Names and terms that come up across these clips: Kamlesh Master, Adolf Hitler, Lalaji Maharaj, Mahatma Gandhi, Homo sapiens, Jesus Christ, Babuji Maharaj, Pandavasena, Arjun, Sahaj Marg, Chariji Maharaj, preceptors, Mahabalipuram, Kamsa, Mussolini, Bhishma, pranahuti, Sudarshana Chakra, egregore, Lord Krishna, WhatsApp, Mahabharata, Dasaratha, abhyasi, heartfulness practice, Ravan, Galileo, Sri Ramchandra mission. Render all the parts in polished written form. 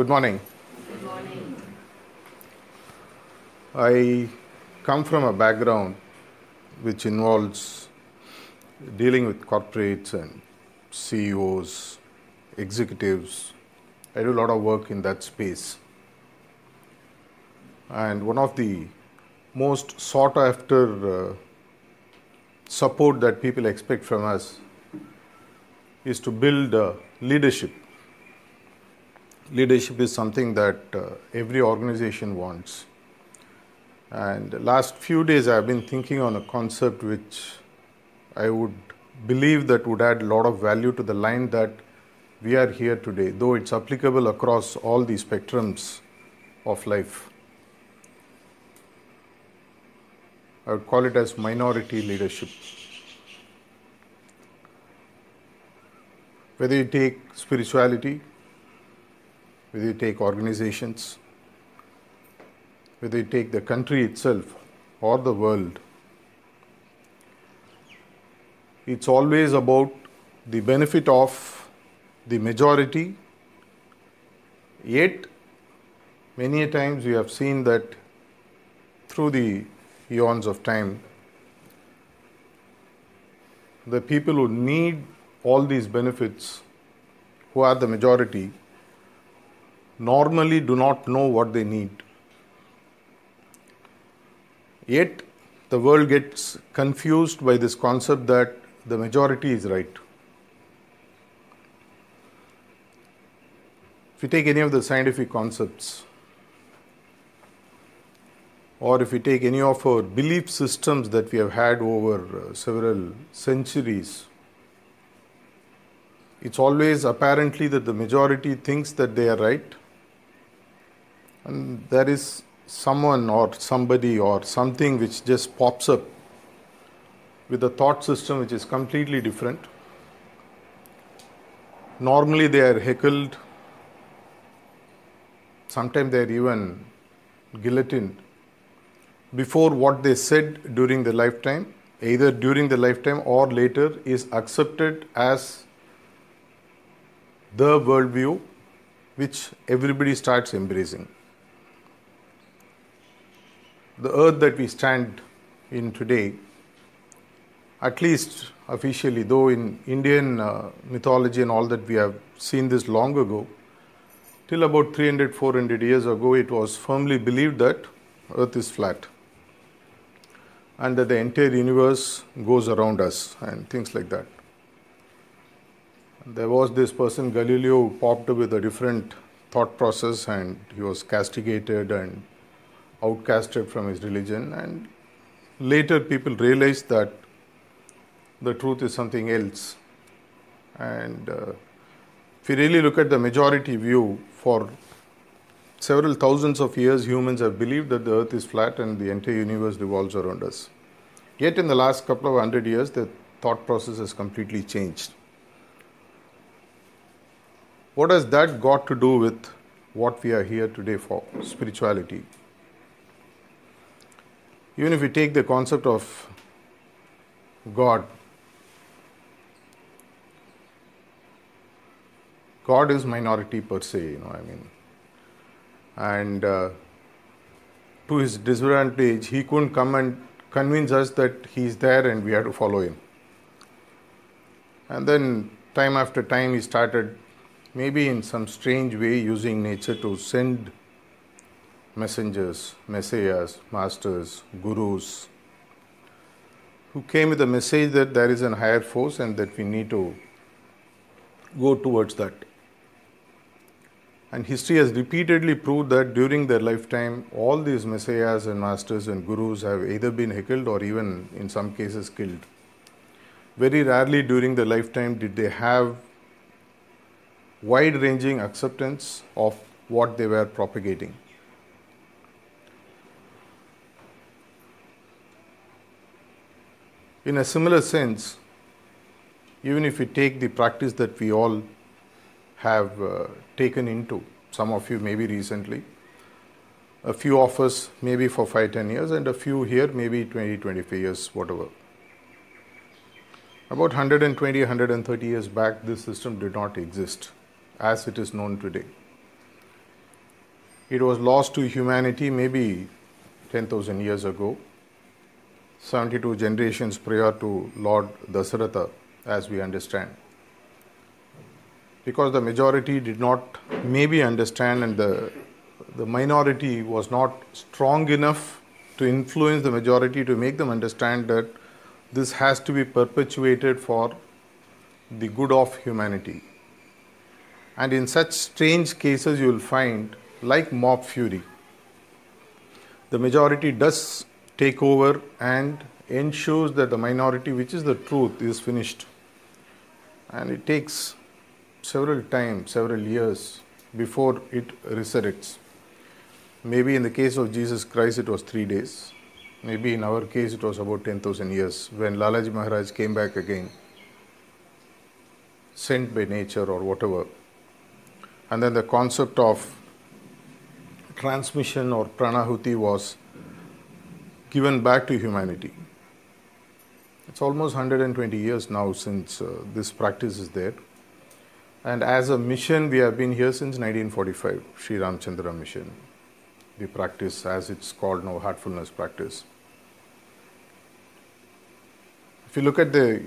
Good morning. Good morning. I come from a background which involves dealing with corporates and CEOs, executives. I do a lot of work in that space. And one of the most sought after support that people expect from us is to build leadership. Leadership is something that every organization wants. And the last few days I have been thinking on a concept which I would believe that would add a lot of value to the line that we are here today, though it's applicable across all the spectrums of life. I would call it as minority leadership. Whether you take spirituality, whether you take organizations, whether you take the country itself or the world, it's always about the benefit of the majority, yet many a times we have seen that through the eons of time, the people who need all these benefits, who are the majority, normally do not know what they need. Yet the world gets confused by this concept that the majority is right. If you take any of the scientific concepts, or if we take any of our belief systems that we have had over several centuries, it's always apparently that the majority thinks that they are right, and there is someone or somebody or something which just pops up with a thought system which is completely different. Normally they are heckled, sometimes they are even guillotined before what they said during the lifetime, either during the lifetime or later, is accepted as the worldview which everybody starts embracing. The earth that we stand in today, at least officially, though in Indian mythology and all that we have seen this long ago, till about 300, 400 years ago, it was firmly believed that earth is flat, and that the entire universe goes around us and things like that. There was this person Galileo who popped up with a different thought process, and he was castigated and outcasted from his religion, and later people realized that the truth is something else. And if you really look at the majority view, for several thousands of years humans have believed that the earth is flat and the entire universe revolves around us. Yet in the last couple of hundred years the thought process has completely changed. What has that got to do with what we are here today for? Spirituality. Even if we take the concept of God, God is minority per se, And to his disadvantage, he couldn't come and convince us that he is there and we have to follow him. And then time after time he started, maybe in some strange way, using nature to send messengers, messiahs, masters, gurus, who came with a message that there is a higher force and that we need to go towards that. And history has repeatedly proved that during their lifetime, all these messiahs and masters and gurus have either been heckled or even in some cases killed. Very rarely during their lifetime did they have wide-ranging acceptance of what they were propagating. In a similar sense, even if we take the practice that we all have taken into, some of you maybe recently, a few of us maybe for 5-10 years, and a few here maybe 20-25 years, whatever. About 120-130 years back, this system did not exist as it is known today. It was lost to humanity maybe 10,000 years ago, 72 generations prior to Lord Dasaratha, as we understand. Because the majority did not maybe understand, and the minority was not strong enough to influence the majority to make them understand that this has to be perpetuated for the good of humanity. And in such strange cases you will find, like mob fury, the majority does take over and ensures that the minority, which is the truth, is finished. And it takes several times, several years before it resurrects. Maybe in the case of Jesus Christ it was 3 days. Maybe in our case it was about 10,000 years when Lalaji Maharaj came back again, sent by nature or whatever. And then the concept of transmission or pranahuti was given back to humanity. It's almost 120 years now since this practice is there. And as a mission, we have been here since 1945, Sri Ramchandra mission. The practice, as it's called now, heartfulness practice. If you look at the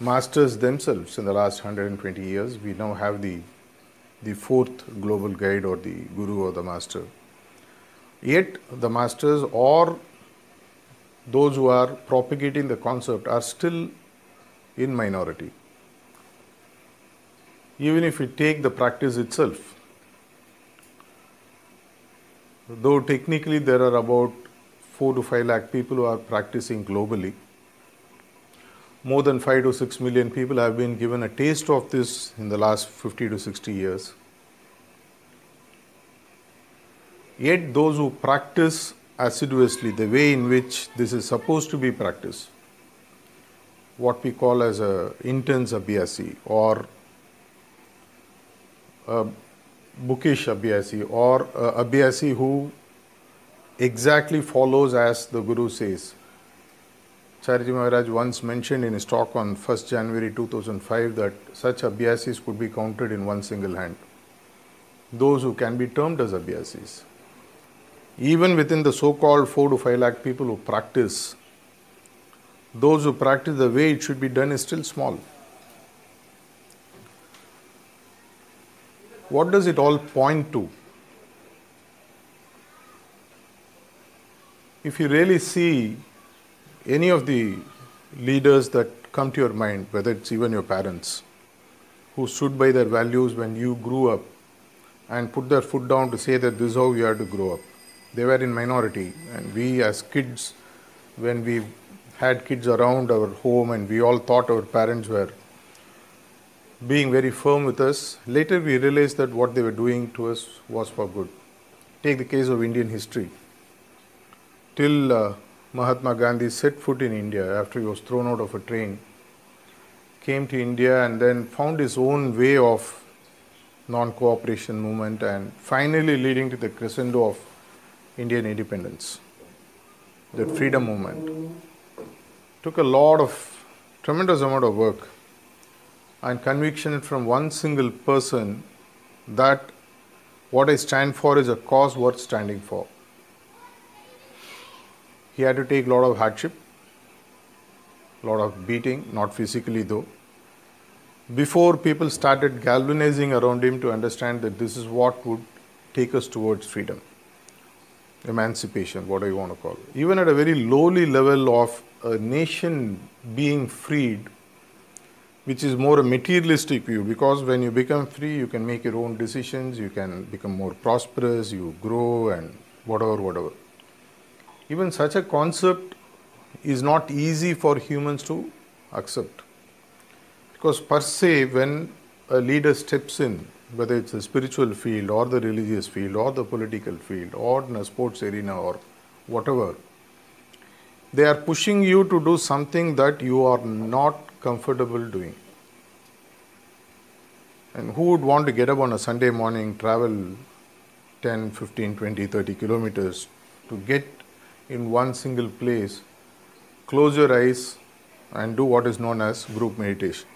masters themselves in the last 120 years, we now have the fourth global guide or the guru or the master. Yet the masters or those who are propagating the concept are still in minority. Even if we take the practice itself, though technically there are about 4 to 5 lakh people who are practicing globally, more than 5 to 6 million people have been given a taste of this in the last 50 to 60 years. Yet those who practice assiduously, the way in which this is supposed to be practiced, what we call as a intense abhyasi or a bookish abhyasi or abhyasi who exactly follows as the Guru says. Chariji Maharaj once mentioned in his talk on 1st January 2005 that such abhyasis could be counted in one single hand, those who can be termed as abhyasis. Even within the so-called 4 to 5 lakh people who practice, those who practice the way it should be done is still small. What does it all point to? If you really see any of the leaders that come to your mind, whether it's even your parents, who stood by their values when you grew up and put their foot down to say that this is how you have to grow up. They were in minority, and we as kids, when we had kids around our home and we all thought our parents were being very firm with us, later we realized that what they were doing to us was for good. Take the case of Indian history. Till Mahatma Gandhi set foot in India after he was thrown out of a train, came to India and then found his own way of non-cooperation movement and finally leading to the crescendo of Indian independence, that freedom movement. Took a lot of, tremendous amount of work and conviction from one single person that what I stand for is a cause worth standing for. He had to take a lot of hardship, a lot of beating, not physically though, before people started galvanizing around him to understand that this is what would take us towards freedom, emancipation, whatever you want to call it. Even at a very lowly level of a nation being freed, which is more a materialistic view, because when you become free, you can make your own decisions, you can become more prosperous, you grow and whatever, whatever. Even such a concept is not easy for humans to accept. Because per se, when a leader steps in, whether it's the spiritual field or the religious field or the political field or in a sports arena or whatever, they are pushing you to do something that you are not comfortable doing. And who would want to get up on a Sunday morning, travel 10, 15, 20, 30 kilometers to get in one single place, close your eyes and do what is known as group meditation?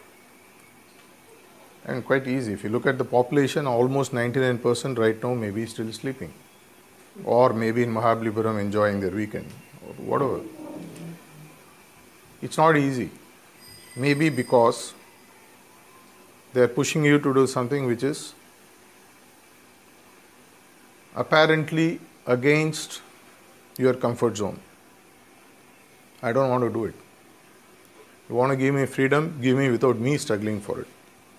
And quite easy. If you look at the population, almost 99% right now may be still sleeping. or maybe in Mahabalipuram enjoying their weekend or whatever. It's not easy. Maybe because they are pushing you to do something which is apparently against your comfort zone. I don't want to do it. You want to give me freedom? Give me without me struggling for it.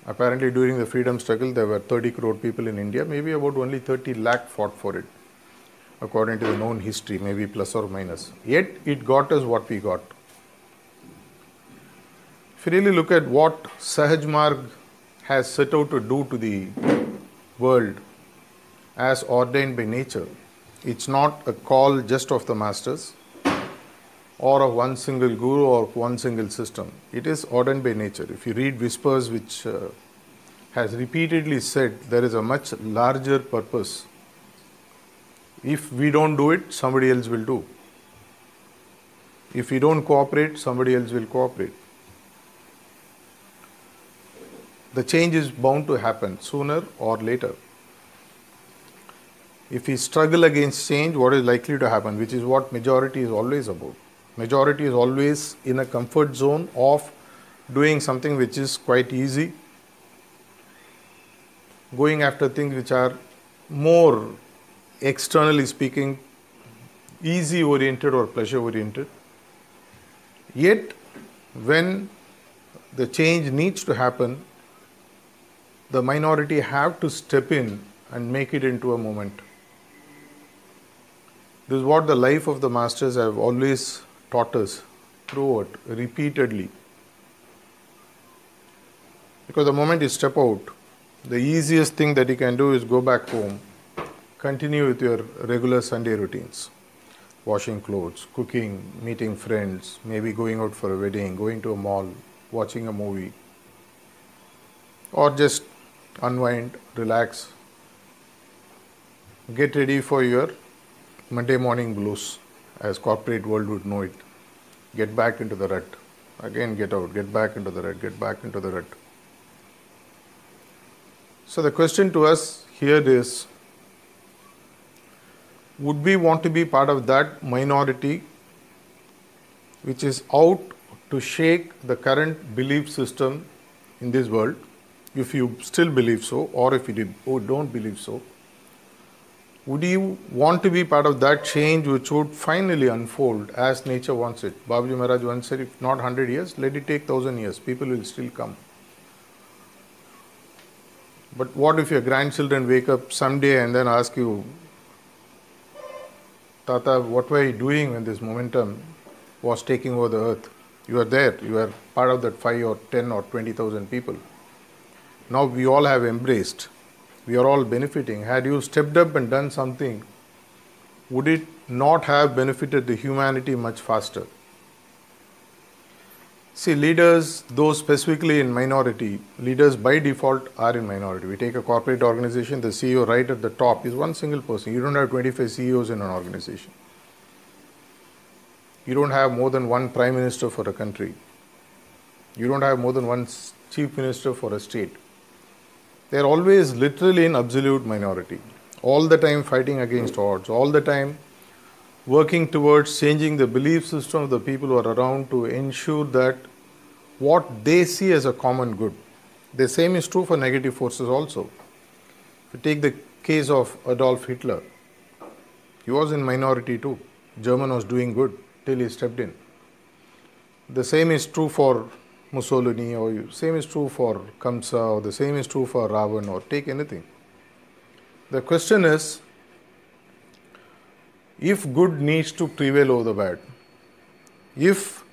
Apparently during the freedom struggle there were 30 crore people in India. Maybe about only 30 lakh fought for it, according to the known history, maybe plus or minus. Yet it got us what we got. If you really look at what Sahaj Marg has set out to do to the world as ordained by nature, it's not a call just of the masters or of one single guru or one single system. It is ordained by nature. If you read Whispers, which has repeatedly said there is a much larger purpose. If we don't do it, somebody else will do. If we don't cooperate, somebody else will cooperate. The change is bound to happen sooner or later. If we struggle against change, what is likely to happen, which is what majority is always about. Majority is always in a comfort zone of doing something which is quite easy, going after things which are more, externally speaking, easy oriented or pleasure oriented. Yet when the change needs to happen, the minority have to step in and make it into a moment. This is what the life of the masters have always taught us throughout, repeatedly. Because the moment you step out, the easiest thing that you can do is go back home, continue with your regular Sunday routines, washing clothes, cooking, meeting friends, maybe going out for a wedding, going to a mall, watching a movie, or just unwind, relax, get ready for your Monday morning blues, as corporate world would know it. Get back into the rut. Again get out, get back into the rut, get back into the rut. So the question to us here is, would we want to be part of that minority which is out to shake the current belief system in this world, if you still believe so, or if you don't believe so? Would you want to be part of that change which would finally unfold as nature wants it? Babuji Maharaj once said, if not 100 years, let it take 1,000 years. People will still come. But what if your grandchildren wake up someday and then ask you, Tata, what were you doing when this momentum was taking over the earth? You were there. You were part of that 5 or 10 or 20,000 people. Now we all have embraced. We are all benefiting. Had you stepped up and done something, would it not have benefited the humanity much faster? See, leaders, though specifically in minority, leaders by default are in minority. We take a corporate organization, the CEO right at the top is one single person. You don't have 25 CEOs in an organization. You don't have more than one prime minister for a country. You don't have more than one chief minister for a state. They are always literally in absolute minority, all the time fighting against odds, all the time working towards changing the belief system of the people who are around to ensure that what they see as a common good. The same is true for negative forces also. If you take the case of Adolf Hitler, he was in minority too. German was doing good till he stepped in. The same is true for Mussolini, or same is true for Kamsa, or the same is true for Ravan, or take anything. The question is, if good needs to prevail over the bad, if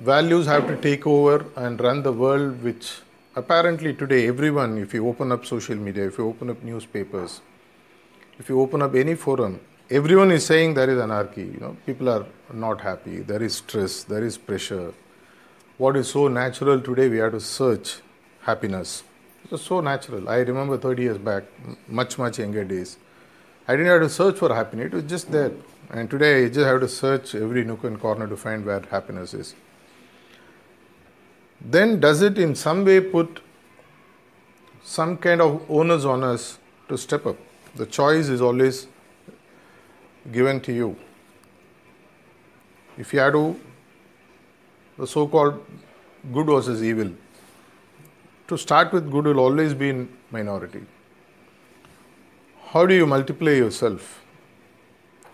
values have to take over and run the world, which apparently today everyone, if you open up social media, if you open up newspapers, if you open up any forum, everyone is saying there is anarchy, you know, people are not happy, there is stress, there is pressure. What is so natural today, we have to search happiness. It was so natural. I remember 30 years back, much younger days, I didn't have to search for happiness. It was just there. And today, I just have to search every nook and corner to find where happiness is. Then does it in some way put some kind of onus on us to step up? The choice is always given to you. If you had to, the so-called good versus evil, to start with, good will always be in minority. How do you multiply yourself?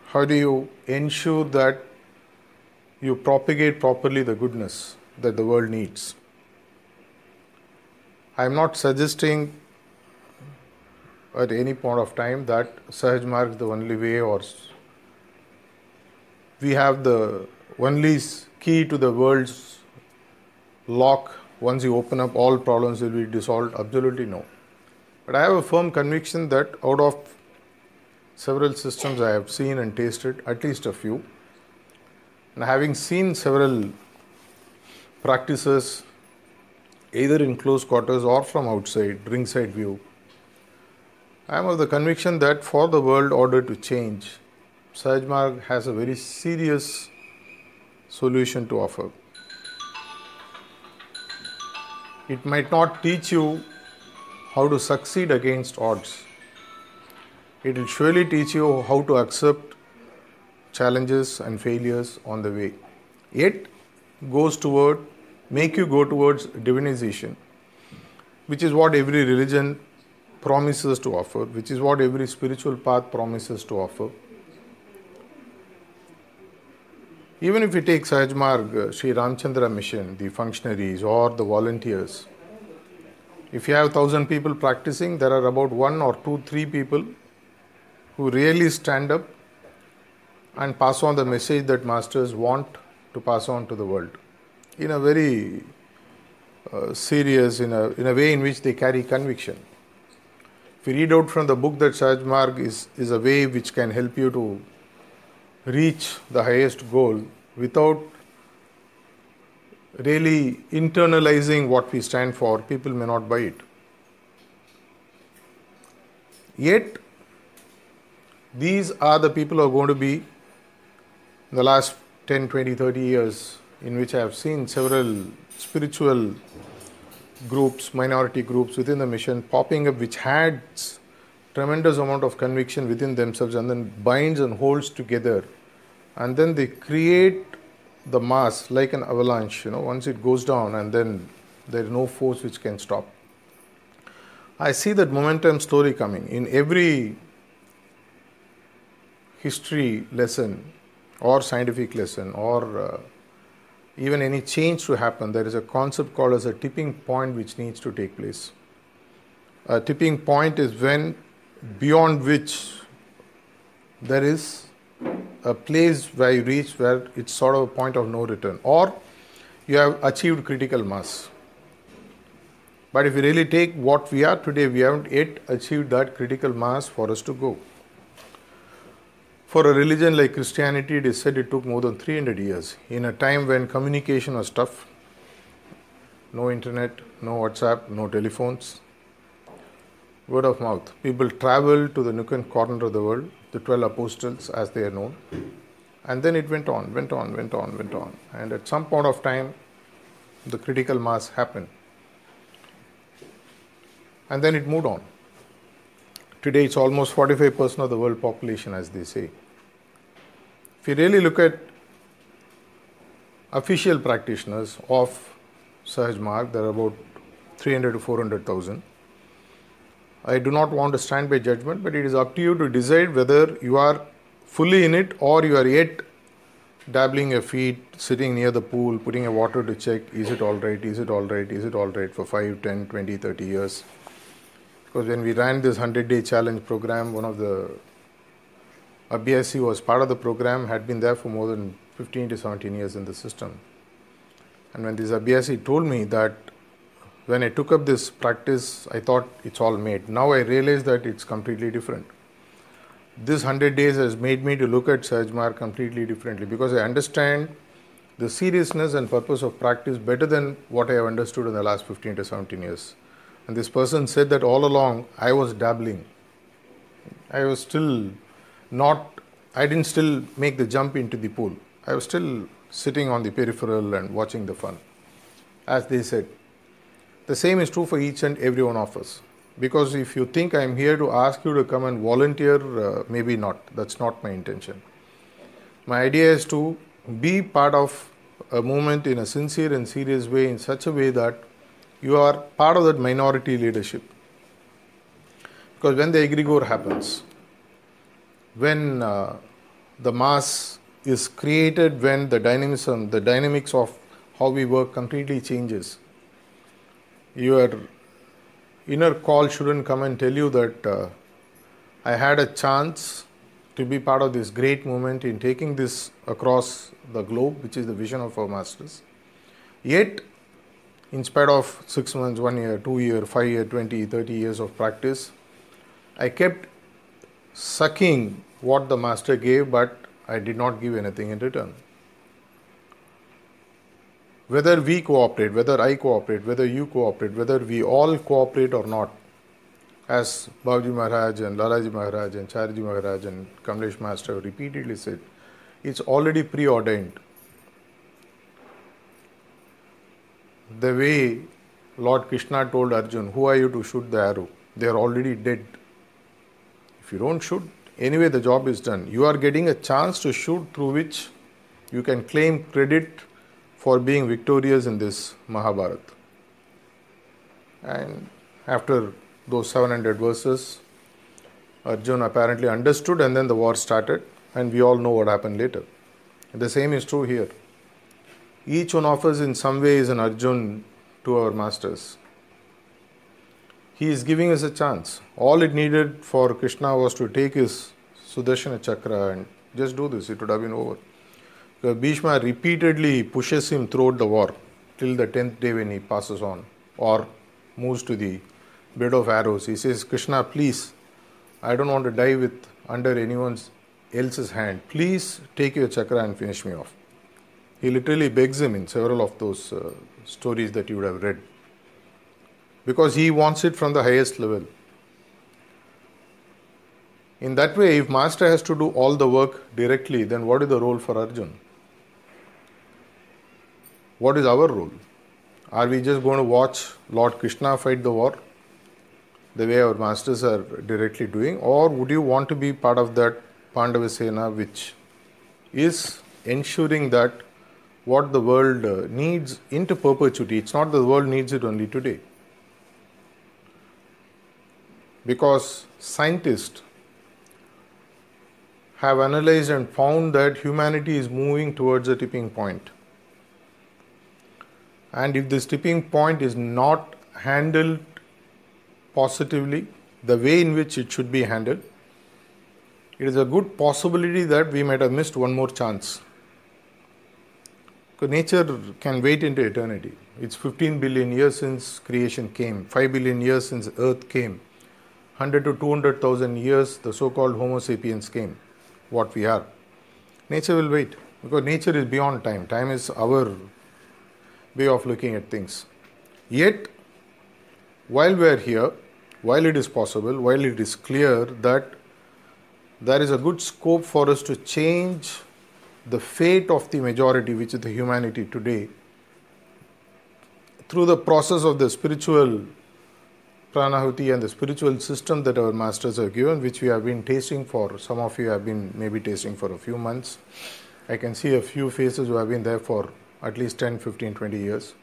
How do you ensure that you propagate properly the goodness that the world needs? I am not suggesting at any point of time that Sahaj Marg is the only way, or we have the only key to the world's lock. Once you open up, all problems will be dissolved. Absolutely no. But I have a firm conviction that out of several systems I have seen and tasted, at least a few, and having seen several practices, either in close quarters or from outside, ringside view, I am of the conviction that for the world order to change, Sahaj Marg has a very serious solution to offer. It might not teach you how to succeed against odds. It will surely teach you how to accept challenges and failures on the way. It goes toward, make you go towards divinization, which is what every religion promises to offer, which is what every spiritual path promises to offer. Even if you take Sahaj Marg, Sri Ramchandra mission, the functionaries or the volunteers, if you have 1,000 people practicing, there are about 1 or 2, 3 people who really stand up and pass on the message that masters want to pass on to the world in a very serious, in a way in which they carry conviction. If you read out from the book that Sahaj Marg is a way which can help you to reach the highest goal without really internalizing what we stand for, people may not buy it. Yet, these are the people who are going to be, in the last 10, 20, 30 years, in which I have seen several spiritual groups, minority groups within the mission popping up, which had tremendous amount of conviction within themselves and then binds and holds together, and then they create the mass like an avalanche. Once it goes down, and then there is no force which can stop. I see that momentum story coming in every history lesson or scientific lesson, or even any change to happen, there is a concept called as a tipping point which needs to take place. A tipping point is when, beyond which there is a place where you reach where it's sort of a point of no return, or you have achieved critical mass. But if you really take what we are today, we haven't yet achieved that critical mass for us to go. For a religion like Christianity, it is said it took more than 300 years. In a time when communication was tough, no internet, no WhatsApp, no telephones, word of mouth. People travel to the nook and corner of the world, the 12 apostles as they are known. And then it went on, went on, went on, went on. And at some point of time, the critical mass happened. And then it moved on. Today it's almost 45% of the world population, as they say. If you really look at official practitioners of Sahaj Marg, there are about 300 to 400,000. I do not want to stand by judgment, but it is up to you to decide whether you are fully in it or you are yet dabbling your feet, sitting near the pool, putting a water to check, is it all right, is it all right, is it all right, for 5, 10, 20, 30 years. Because when we ran this 100-day challenge program, one of the abhyasi was part of the program, had been there for more than 15 to 17 years in the system. And when this abhyasi told me that, when I took up this practice, I thought it's all made. Now I realize that it's completely different. This 100 days has made me to look at Sahaj Marg completely differently, because I understand the seriousness and purpose of practice better than what I have understood in the last 15 to 17 years. And this person said that all along I was dabbling. I was still not, I didn't still make the jump into the pool. I was still sitting on the peripheral and watching the fun, as they said. The same is true for each and every one of us. Because if you think I am here to ask you to come and volunteer, maybe not. That's not my intention. My idea is to be part of a movement in a sincere and serious way, in such a way that you are part of that minority leadership. Because when the egregore happens, when the mass is created, when the dynamics of how we work completely changes, your inner call shouldn't come and tell you that I had a chance to be part of this great movement in taking this across the globe, which is the vision of our masters. Yet, in spite of 6 months, 1 year, 2 year, 5 year, 20, 30 years of practice, I kept sucking what the master gave, but I did not give anything in return. Whether we cooperate, whether I cooperate, whether you cooperate, whether we all cooperate or not, as Babuji Maharaj and Lalaji Maharaj and Chariji Maharaj and Kamlesh Master repeatedly said, it's already preordained. The way Lord Krishna told Arjun, who are you to shoot the arrow? They are already dead. If you don't shoot, anyway the job is done. You are getting a chance to shoot, through which you can claim credit for being victorious in this Mahabharata. And after those 700 verses, Arjun apparently understood, and then the war started, and we all know what happened later. The same is true here. Each one of us in some way is an Arjun to our masters. He is giving us a chance. All it needed for Krishna was to take his Sudarshana Chakra and just do this. It would have been over. Bhishma repeatedly pushes him throughout the war till the 10th day when he passes on or moves to the bed of arrows. He says, Krishna, please, I don't want to die under anyone else's hand. Please take your chakra and finish me off. He literally begs him in several of those stories that you would have read, because he wants it from the highest level. In that way, if Master has to do all the work directly, then what is the role for Arjun? What is our role? Are we just going to watch Lord Krishna fight the war the way our masters are directly doing? Or would you want to be part of that Pandavasena, which is ensuring that what the world needs into perpetuity? It's not the world needs it only today. Because scientists have analyzed and found that humanity is moving towards a tipping point. And if this tipping point is not handled positively, the way in which it should be handled, it is a good possibility that we might have missed one more chance. Because nature can wait into eternity. It's 15 billion years since creation came, 5 billion years since Earth came, 100 to 200,000 years the so-called Homo sapiens came, what we are. Nature will wait, because nature is beyond time. Time is our way of looking at things. Yet, while we are here, while it is possible, while it is clear that there is a good scope for us to change the fate of the majority, which is the humanity today, through the process of the spiritual pranahuti and the spiritual system that our masters have given, which we have been tasting for, some of you have been maybe tasting for a few months. I can see a few faces who have been there for at least 10, 15, 20 years.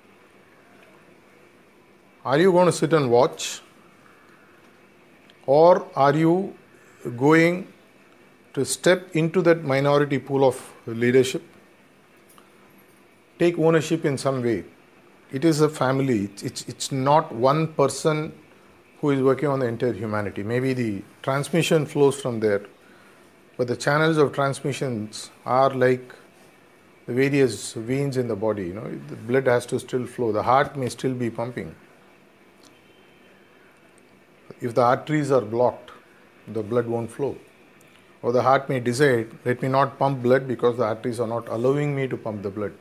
Are you going to sit and watch? Or are you going to step into that minority pool of leadership? Take ownership in some way. It is a family. It's not one person who is working on the entire humanity. Maybe the transmission flows from there, but the channels of transmissions are like the various veins in the body. You know, the blood has to still flow. The heart may still be pumping. If the arteries are blocked, the blood won't flow. Or the heart may decide, let me not pump blood because the arteries are not allowing me to pump the blood.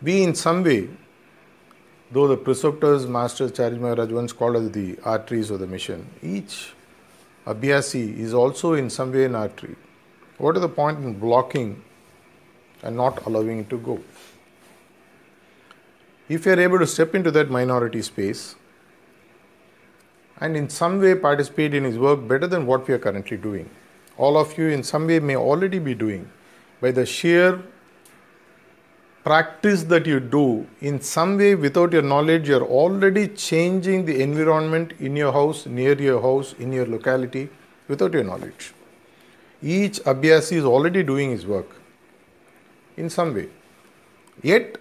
We in some way, though the preceptors, Master Chariji Maharaj once called us the arteries of the mission, each abhyasi is also in some way an artery. What is the point in blocking and not allowing it to go? If you are able to step into that minority space, and in some way participate in his work better than what we are currently doing. All of you in some way may already be doing by the sheer practice that you do. In some way, without your knowledge, you're already changing the environment in your house, near your house, in your locality, without your knowledge. Each abhyasi is already doing his work in some way. Yet,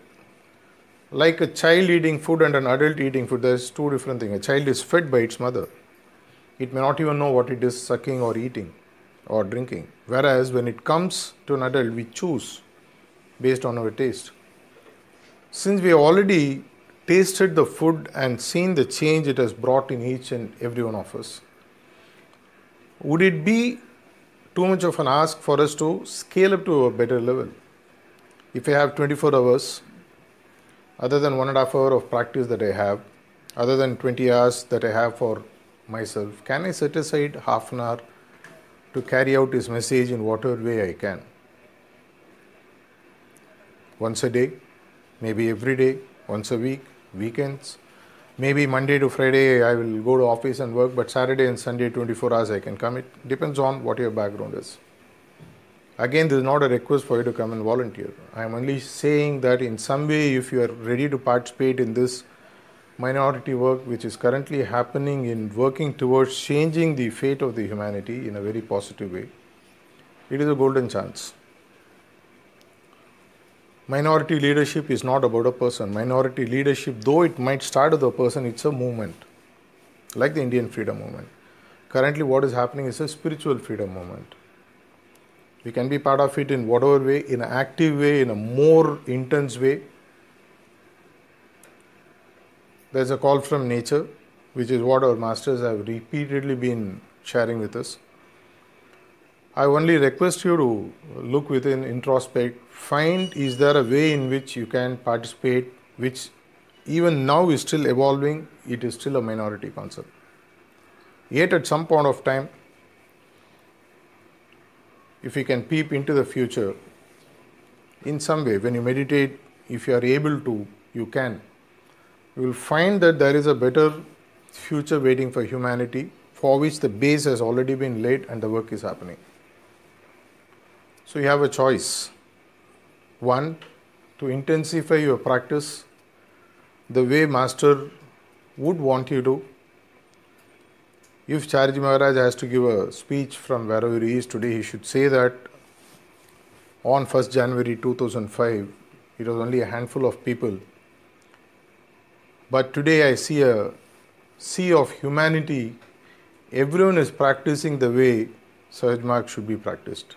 like a child eating food and an adult eating food, there's two different things. A child is fed by its mother. It may not even know what it is sucking or eating or drinking. Whereas when it comes to an adult, we choose based on our taste. Since we already tasted the food and seen the change it has brought in each and every one of us, would it be too much of an ask for us to scale up to a better level? If I have 24 hours, other than 1.5 hours of practice that I have, other than 20 hours that I have for myself, can I set aside half an hour to carry out his message in whatever way I can? Once a day, maybe every day, once a week, weekends, maybe Monday to Friday I will go to office and work, but Saturday and Sunday 24 hours I can come. It depends on what your background is. Again, this is not a request for you to come and volunteer. I am only saying that in some way, if you are ready to participate in this minority work, which is currently happening in working towards changing the fate of the humanity in a very positive way, it is a golden chance. Minority leadership is not about a person. Minority leadership, though it might start with a person, it's a movement, like the Indian freedom movement. Currently, what is happening is a spiritual freedom movement. We can be part of it in whatever way, in an active way, in a more intense way. There's a call from nature, which is what our masters have repeatedly been sharing with us. I only request you to look within, introspect, find is there a way in which you can participate, which even now is still evolving. It is still a minority concept. Yet at some point of time, if you can peep into the future, in some way, when you meditate, if you are able to, you will find that there is a better future waiting for humanity, for which the base has already been laid and the work is happening. So you have a choice. One, to intensify your practice the way Master would want you to. If Chariji Maharaj has to give a speech from wherever he is today, he should say that on 1st January 2005, it was only a handful of people. But today I see a sea of humanity. Everyone is practicing the way Sahaj Marg should be practiced.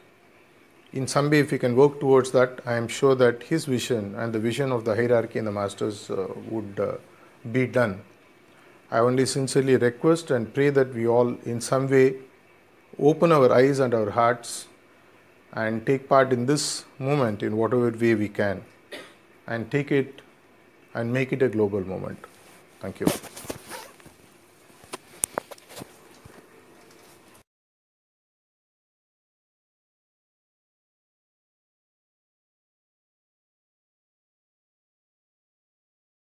In some way, if we can work towards that, I am sure that his vision and the vision of the hierarchy and the masters would be done. I only sincerely request and pray that we all in some way open our eyes and our hearts and take part in this movement in whatever way we can, and take it and make it a global movement. Thank you.